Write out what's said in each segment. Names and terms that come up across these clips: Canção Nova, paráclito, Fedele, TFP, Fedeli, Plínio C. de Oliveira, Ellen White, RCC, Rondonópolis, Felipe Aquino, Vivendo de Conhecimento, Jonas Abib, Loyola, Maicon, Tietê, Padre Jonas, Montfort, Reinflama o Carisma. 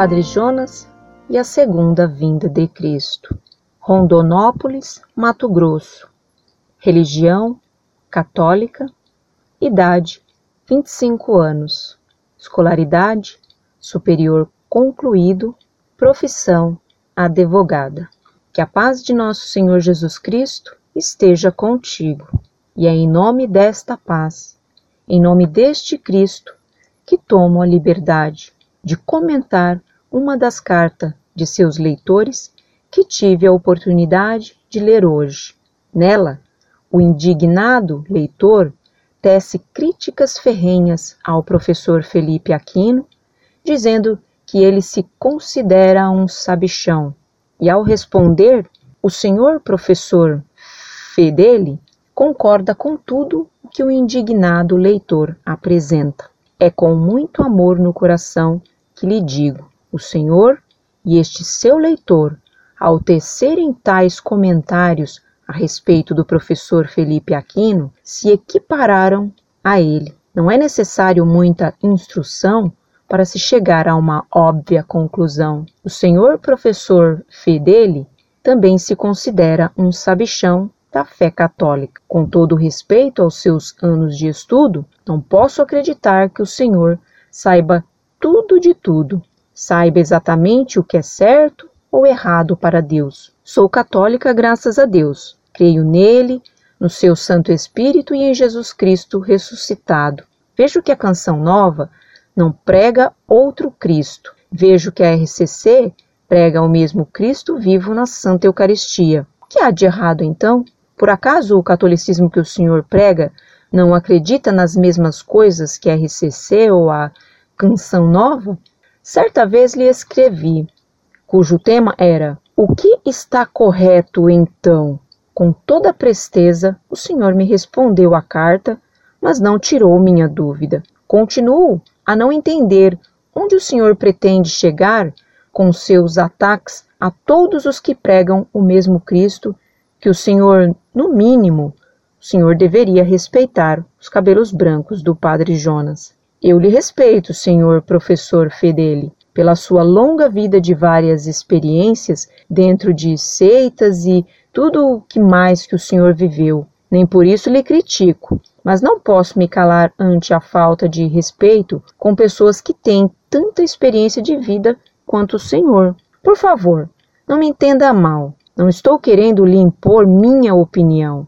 Padre Jonas e a Segunda Vinda de Cristo. Rondonópolis, Mato Grosso. Religião: católica. Idade: 25 anos. Escolaridade: superior concluído. Profissão: advogada. Que a paz de nosso Senhor Jesus Cristo esteja contigo. E é em nome desta paz, em nome deste Cristo, que tomo a liberdade de comentar uma das cartas de seus leitores que tive a oportunidade de ler hoje. Nela, o indignado leitor tece críticas ferrenhas ao professor Felipe Aquino, dizendo que ele se considera um sabichão. E ao responder, o senhor professor Fedele concorda com tudo o que o indignado leitor apresenta. É com muito amor no coração que lhe digo, o senhor e este seu leitor, ao tecerem tais comentários a respeito do professor Felipe Aquino, se equipararam a ele. Não é necessário muita instrução para se chegar a uma óbvia conclusão. O senhor professor Fedeli também se considera um sabichão da fé católica. Com todo respeito aos seus anos de estudo, não posso acreditar que o senhor saiba tudo de tudo, saiba exatamente o que é certo ou errado para Deus. Sou católica graças a Deus. Creio nele, no seu Santo Espírito e em Jesus Cristo ressuscitado. Vejo que a Canção Nova não prega outro Cristo. Vejo que a RCC prega o mesmo Cristo vivo na Santa Eucaristia. O que há de errado, então? Por acaso o catolicismo que o senhor prega não acredita nas mesmas coisas que a RCC ou a Canção Nova? Certa vez lhe escrevi, cujo tema era: o que está correto então? Com toda presteza, o senhor me respondeu à carta, mas não tirou minha dúvida. Continuo a não entender onde o senhor pretende chegar com seus ataques a todos os que pregam o mesmo Cristo, que o senhor, no mínimo, o senhor deveria respeitar os cabelos brancos do Padre Jonas. Eu lhe respeito, senhor professor Fedeli, pela sua longa vida de várias experiências dentro de seitas e tudo o que mais que o senhor viveu. Nem por isso lhe critico, mas não posso me calar ante a falta de respeito com pessoas que têm tanta experiência de vida quanto o senhor. Por favor, não me entenda mal, não estou querendo lhe impor minha opinião,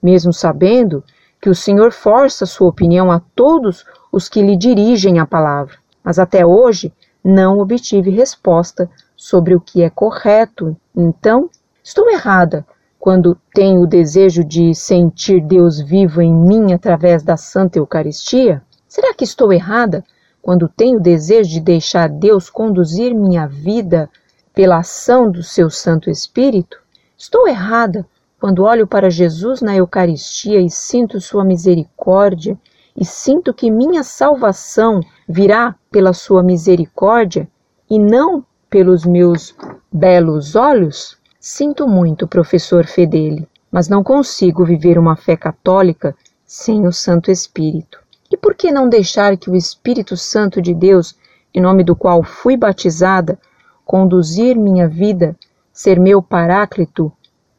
mesmo sabendo que o senhor força sua opinião a todos os que lhe dirigem a palavra. Mas até hoje não obtive resposta sobre o que é correto. Então, estou errada quando tenho o desejo de sentir Deus vivo em mim através da Santa Eucaristia? Será que estou errada quando tenho o desejo de deixar Deus conduzir minha vida pela ação do seu Santo Espírito? Estou errada quando olho para Jesus na Eucaristia e sinto sua misericórdia e sinto que minha salvação virá pela sua misericórdia e não pelos meus belos olhos? Sinto muito, professor Fedeli, mas não consigo viver uma fé católica sem o Santo Espírito. E por que não deixar que o Espírito Santo de Deus, em nome do qual fui batizada, conduzir minha vida, ser meu paráclito,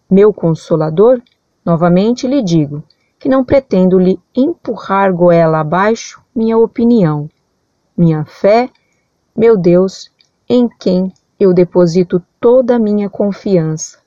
meu consolador? Novamente lhe digo que não pretendo lhe empurrar goela abaixo minha opinião, minha fé, meu Deus, em quem eu deposito toda a minha confiança.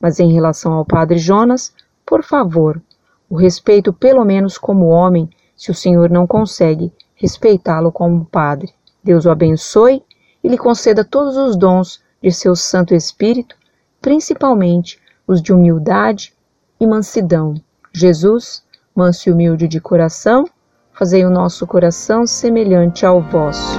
Mas em relação ao Padre Jonas, por favor, o respeito pelo menos como homem, se o senhor não consegue respeitá-lo como padre. Deus o abençoe e lhe conceda todos os dons de seu Santo Espírito, principalmente os de humildade e mansidão. Jesus, manso e humilde de coração, fazei o nosso coração semelhante ao vosso.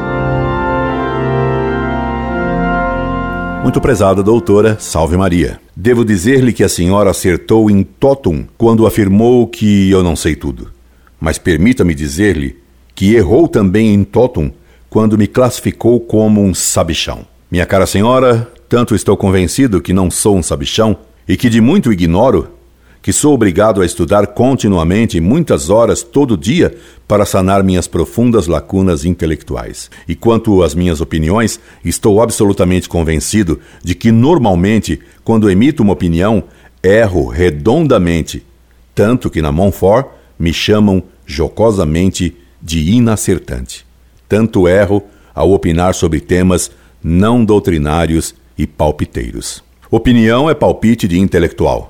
Muito prezada doutora, salve Maria. Devo dizer-lhe que a senhora acertou in totum quando afirmou que eu não sei tudo. Mas permita-me dizer-lhe que errou também in totum quando me classificou como um sabichão. Minha cara senhora, tanto estou convencido que não sou um sabichão e que de muito ignoro, que sou obrigado a estudar continuamente muitas horas todo dia para sanar minhas profundas lacunas intelectuais. E quanto às minhas opiniões, estou absolutamente convencido de que normalmente, quando emito uma opinião, erro redondamente, tanto que na Montfort me chamam jocosamente de inacertante. Tanto erro ao opinar sobre temas não doutrinários e palpiteiros. Opinião é palpite de intelectual.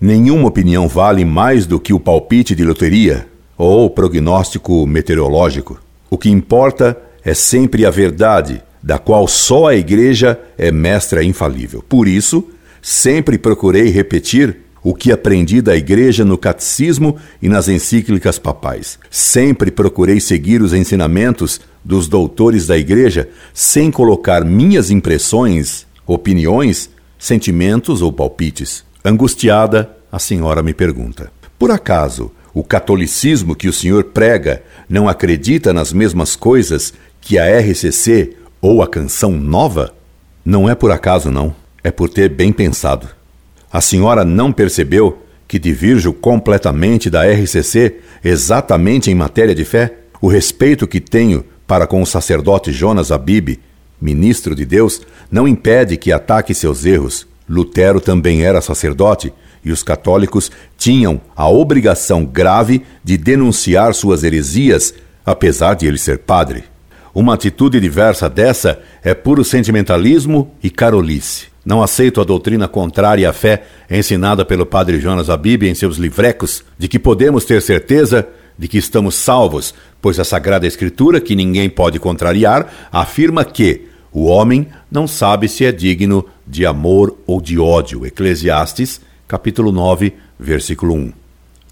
Nenhuma opinião vale mais do que o palpite de loteria ou prognóstico meteorológico. O que importa é sempre a verdade, da qual só a Igreja é mestra infalível. Por isso, sempre procurei repetir o que aprendi da Igreja no catecismo e nas encíclicas papais. Sempre procurei seguir os ensinamentos dos doutores da Igreja sem colocar minhas impressões, opiniões, sentimentos ou palpites. Angustiada, a senhora me pergunta: por acaso o catolicismo que o senhor prega não acredita nas mesmas coisas que a RCC ou a Canção Nova? Não é por acaso, não. É por ter bem pensado. A senhora não percebeu que divirjo completamente da RCC exatamente em matéria de fé? O respeito que tenho para com o sacerdote Jonas Abib, ministro de Deus, não impede que ataque seus erros. Lutero também era sacerdote e os católicos tinham a obrigação grave de denunciar suas heresias, apesar de ele ser padre. Uma atitude diversa dessa é puro sentimentalismo e carolice. Não aceito a doutrina contrária à fé ensinada pelo padre Jonas Abib em seus livrecos, de que podemos ter certeza de que estamos salvos, pois a Sagrada Escritura, que ninguém pode contrariar, afirma que o homem não sabe se é digno de amor ou de ódio. Eclesiastes, capítulo 9, versículo 1.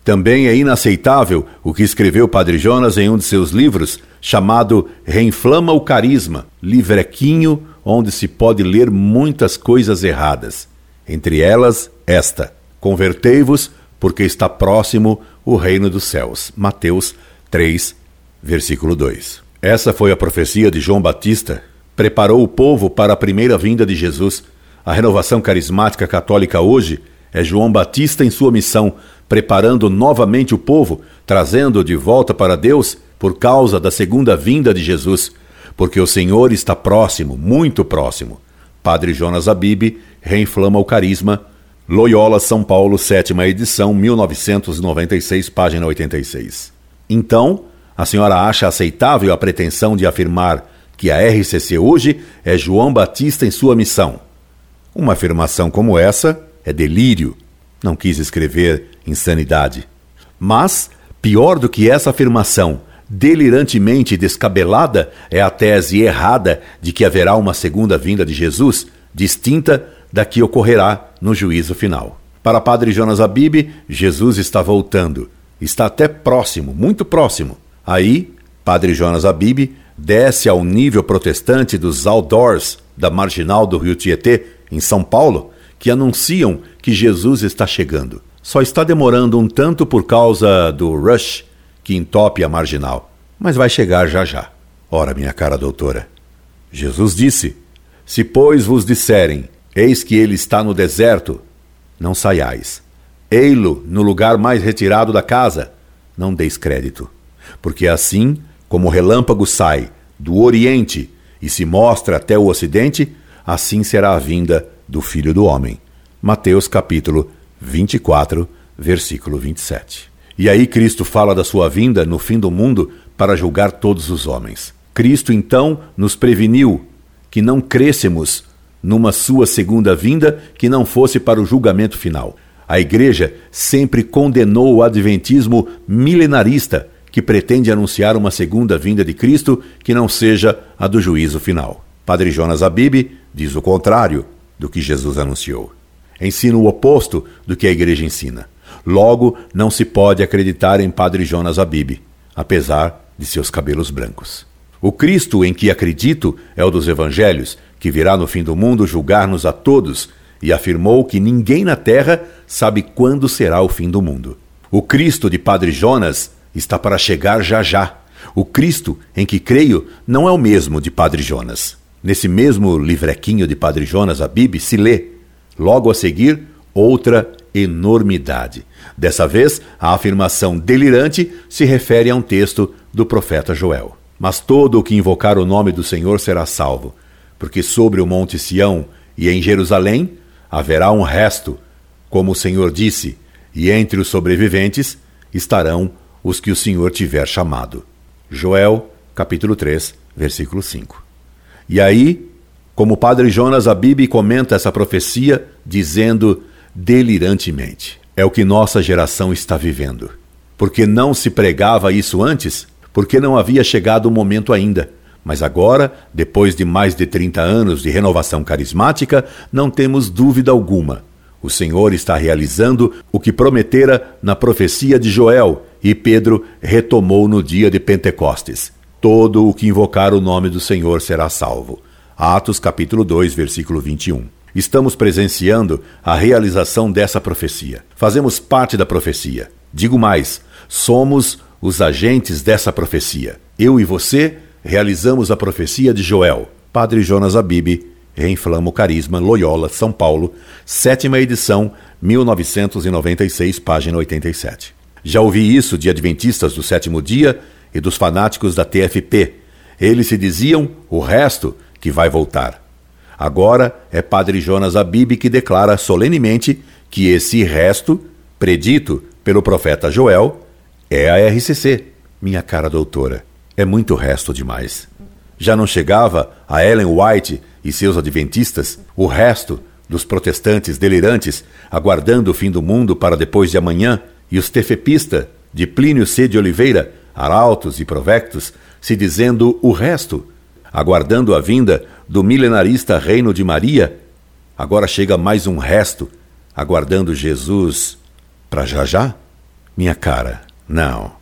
Também é inaceitável o que escreveu Padre Jonas em um de seus livros, chamado Reinflama o Carisma, livrequinho onde se pode ler muitas coisas erradas. Entre elas, esta: convertei-vos, porque está próximo o reino dos céus. Mateus 3, versículo 2. Essa foi a profecia de João Batista. Preparou o povo para a primeira vinda de Jesus. A renovação carismática católica hoje é João Batista em sua missão, preparando novamente o povo, trazendo-o de volta para Deus por causa da segunda vinda de Jesus, porque o Senhor está próximo, muito próximo. Padre Jonas Abib, Reinflama o Carisma, Loyola, São Paulo, 7ª edição, 1996, página 86. Então, a senhora acha aceitável a pretensão de afirmar que a RCC hoje é João Batista em sua missão? Uma afirmação como essa é delírio. Não quis escrever insanidade. Mas, pior do que essa afirmação delirantemente descabelada é a tese errada de que haverá uma segunda vinda de Jesus, distinta da que ocorrerá no juízo final. Para Padre Jonas Abib, Jesus está voltando. Está até próximo, muito próximo. Aí, Padre Jonas Abib desce ao nível protestante dos outdoors da marginal do Rio Tietê, em São Paulo, que anunciam que Jesus está chegando. Só está demorando um tanto por causa do rush que entope a marginal, mas vai chegar já já. Ora, minha cara doutora, Jesus disse: se pois vos disserem, eis que ele está no deserto, não saiais. Ei-lo no lugar mais retirado da casa, não deis crédito, porque assim como o relâmpago sai do Oriente e se mostra até o Ocidente, assim será a vinda do Filho do Homem. Mateus capítulo 24, versículo 27. E aí Cristo fala da sua vinda no fim do mundo para julgar todos os homens. Cristo então nos preveniu que não crêssemos numa sua segunda vinda que não fosse para o julgamento final. A Igreja sempre condenou o adventismo milenarista, que pretende anunciar uma segunda vinda de Cristo que não seja a do juízo final. Padre Jonas Abib diz o contrário do que Jesus anunciou. Ensina o oposto do que a Igreja ensina. Logo, não se pode acreditar em Padre Jonas Abib, apesar de seus cabelos brancos. O Cristo em que acredito é o dos Evangelhos, que virá no fim do mundo julgar-nos a todos, e afirmou que ninguém na terra sabe quando será o fim do mundo. O Cristo de Padre Jonas está para chegar já já. O Cristo em que creio não é o mesmo de Padre Jonas. Nesse mesmo livrequinho de Padre Jonas Abib se lê, logo a seguir, outra enormidade. Dessa vez, a afirmação delirante se refere a um texto do profeta Joel. Mas todo o que invocar o nome do Senhor será salvo, porque sobre o monte Sião e em Jerusalém haverá um resto, como o Senhor disse, e entre os sobreviventes estarão os que o Senhor tiver chamado. Joel, capítulo 3, versículo 5. E aí, como o padre Jonas Abib comenta essa profecia, dizendo delirantemente, é o que nossa geração está vivendo. Porque não se pregava isso antes? Porque não havia chegado o momento ainda. Mas agora, depois de mais de 30 anos de renovação carismática, não temos dúvida alguma. O Senhor está realizando o que prometera na profecia de Joel e Pedro retomou no dia de Pentecostes. Todo o que invocar o nome do Senhor será salvo. Atos capítulo 2, versículo 21. Estamos presenciando a realização dessa profecia. Fazemos parte da profecia. Digo mais, somos os agentes dessa profecia. Eu e você realizamos a profecia de Joel. Padre Jonas Abib, Reinflama o Carisma, Loyola, São Paulo, 7ª edição, 1996, página 87. Já ouvi isso de adventistas do sétimo dia e dos fanáticos da TFP. Eles se diziam o resto que vai voltar. Agora é Padre Jonas Abib que declara solenemente que esse resto, predito pelo profeta Joel, é a RCC. Minha cara doutora, é muito resto demais. Já não chegava a Ellen White e seus adventistas, o resto dos protestantes delirantes aguardando o fim do mundo para depois de amanhã, e os TFPistas de Plínio C. de Oliveira, arautos e provectos, se dizendo o resto, aguardando a vinda do milenarista Reino de Maria. Agora chega mais um resto, aguardando Jesus para já já? Minha cara, não.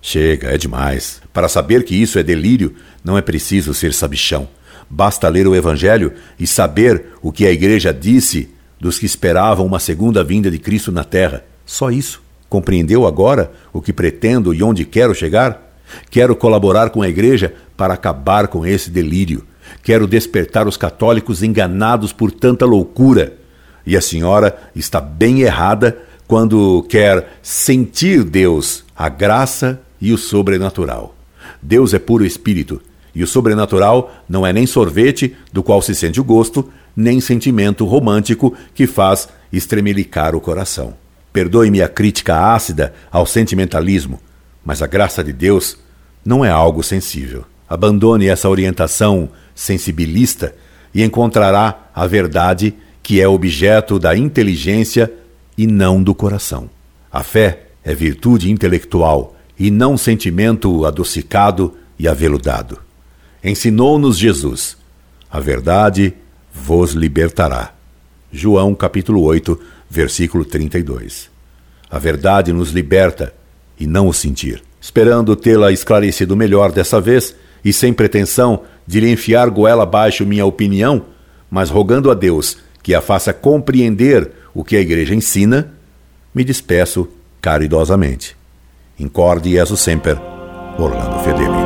Chega, é demais. Para saber que isso é delírio, não é preciso ser sabichão. Basta ler o Evangelho e saber o que a Igreja disse dos que esperavam uma segunda vinda de Cristo na Terra. Só isso. Compreendeu agora o que pretendo e onde quero chegar? Quero colaborar com a Igreja para acabar com esse delírio. Quero despertar os católicos enganados por tanta loucura. E a senhora está bem errada quando quer sentir Deus, a graça e o sobrenatural. Deus é puro espírito, e o sobrenatural não é nem sorvete do qual se sente o gosto, nem sentimento romântico que faz estremelicar o coração. Perdoe-me a crítica ácida ao sentimentalismo, mas a graça de Deus não é algo sensível. Abandone essa orientação sensibilista e encontrará a verdade que é objeto da inteligência e não do coração. A fé é virtude intelectual e não sentimento adocicado e aveludado. Ensinou-nos Jesus, a verdade vos libertará. João capítulo 8, versículo 32. A verdade nos liberta e não o sentir. Esperando tê-la esclarecido melhor dessa vez e sem pretensão de lhe enfiar goela abaixo minha opinião, mas rogando a Deus que a faça compreender o que a Igreja ensina, me despeço caridosamente. Incorde Jesus sempre, Orlando Fedeli.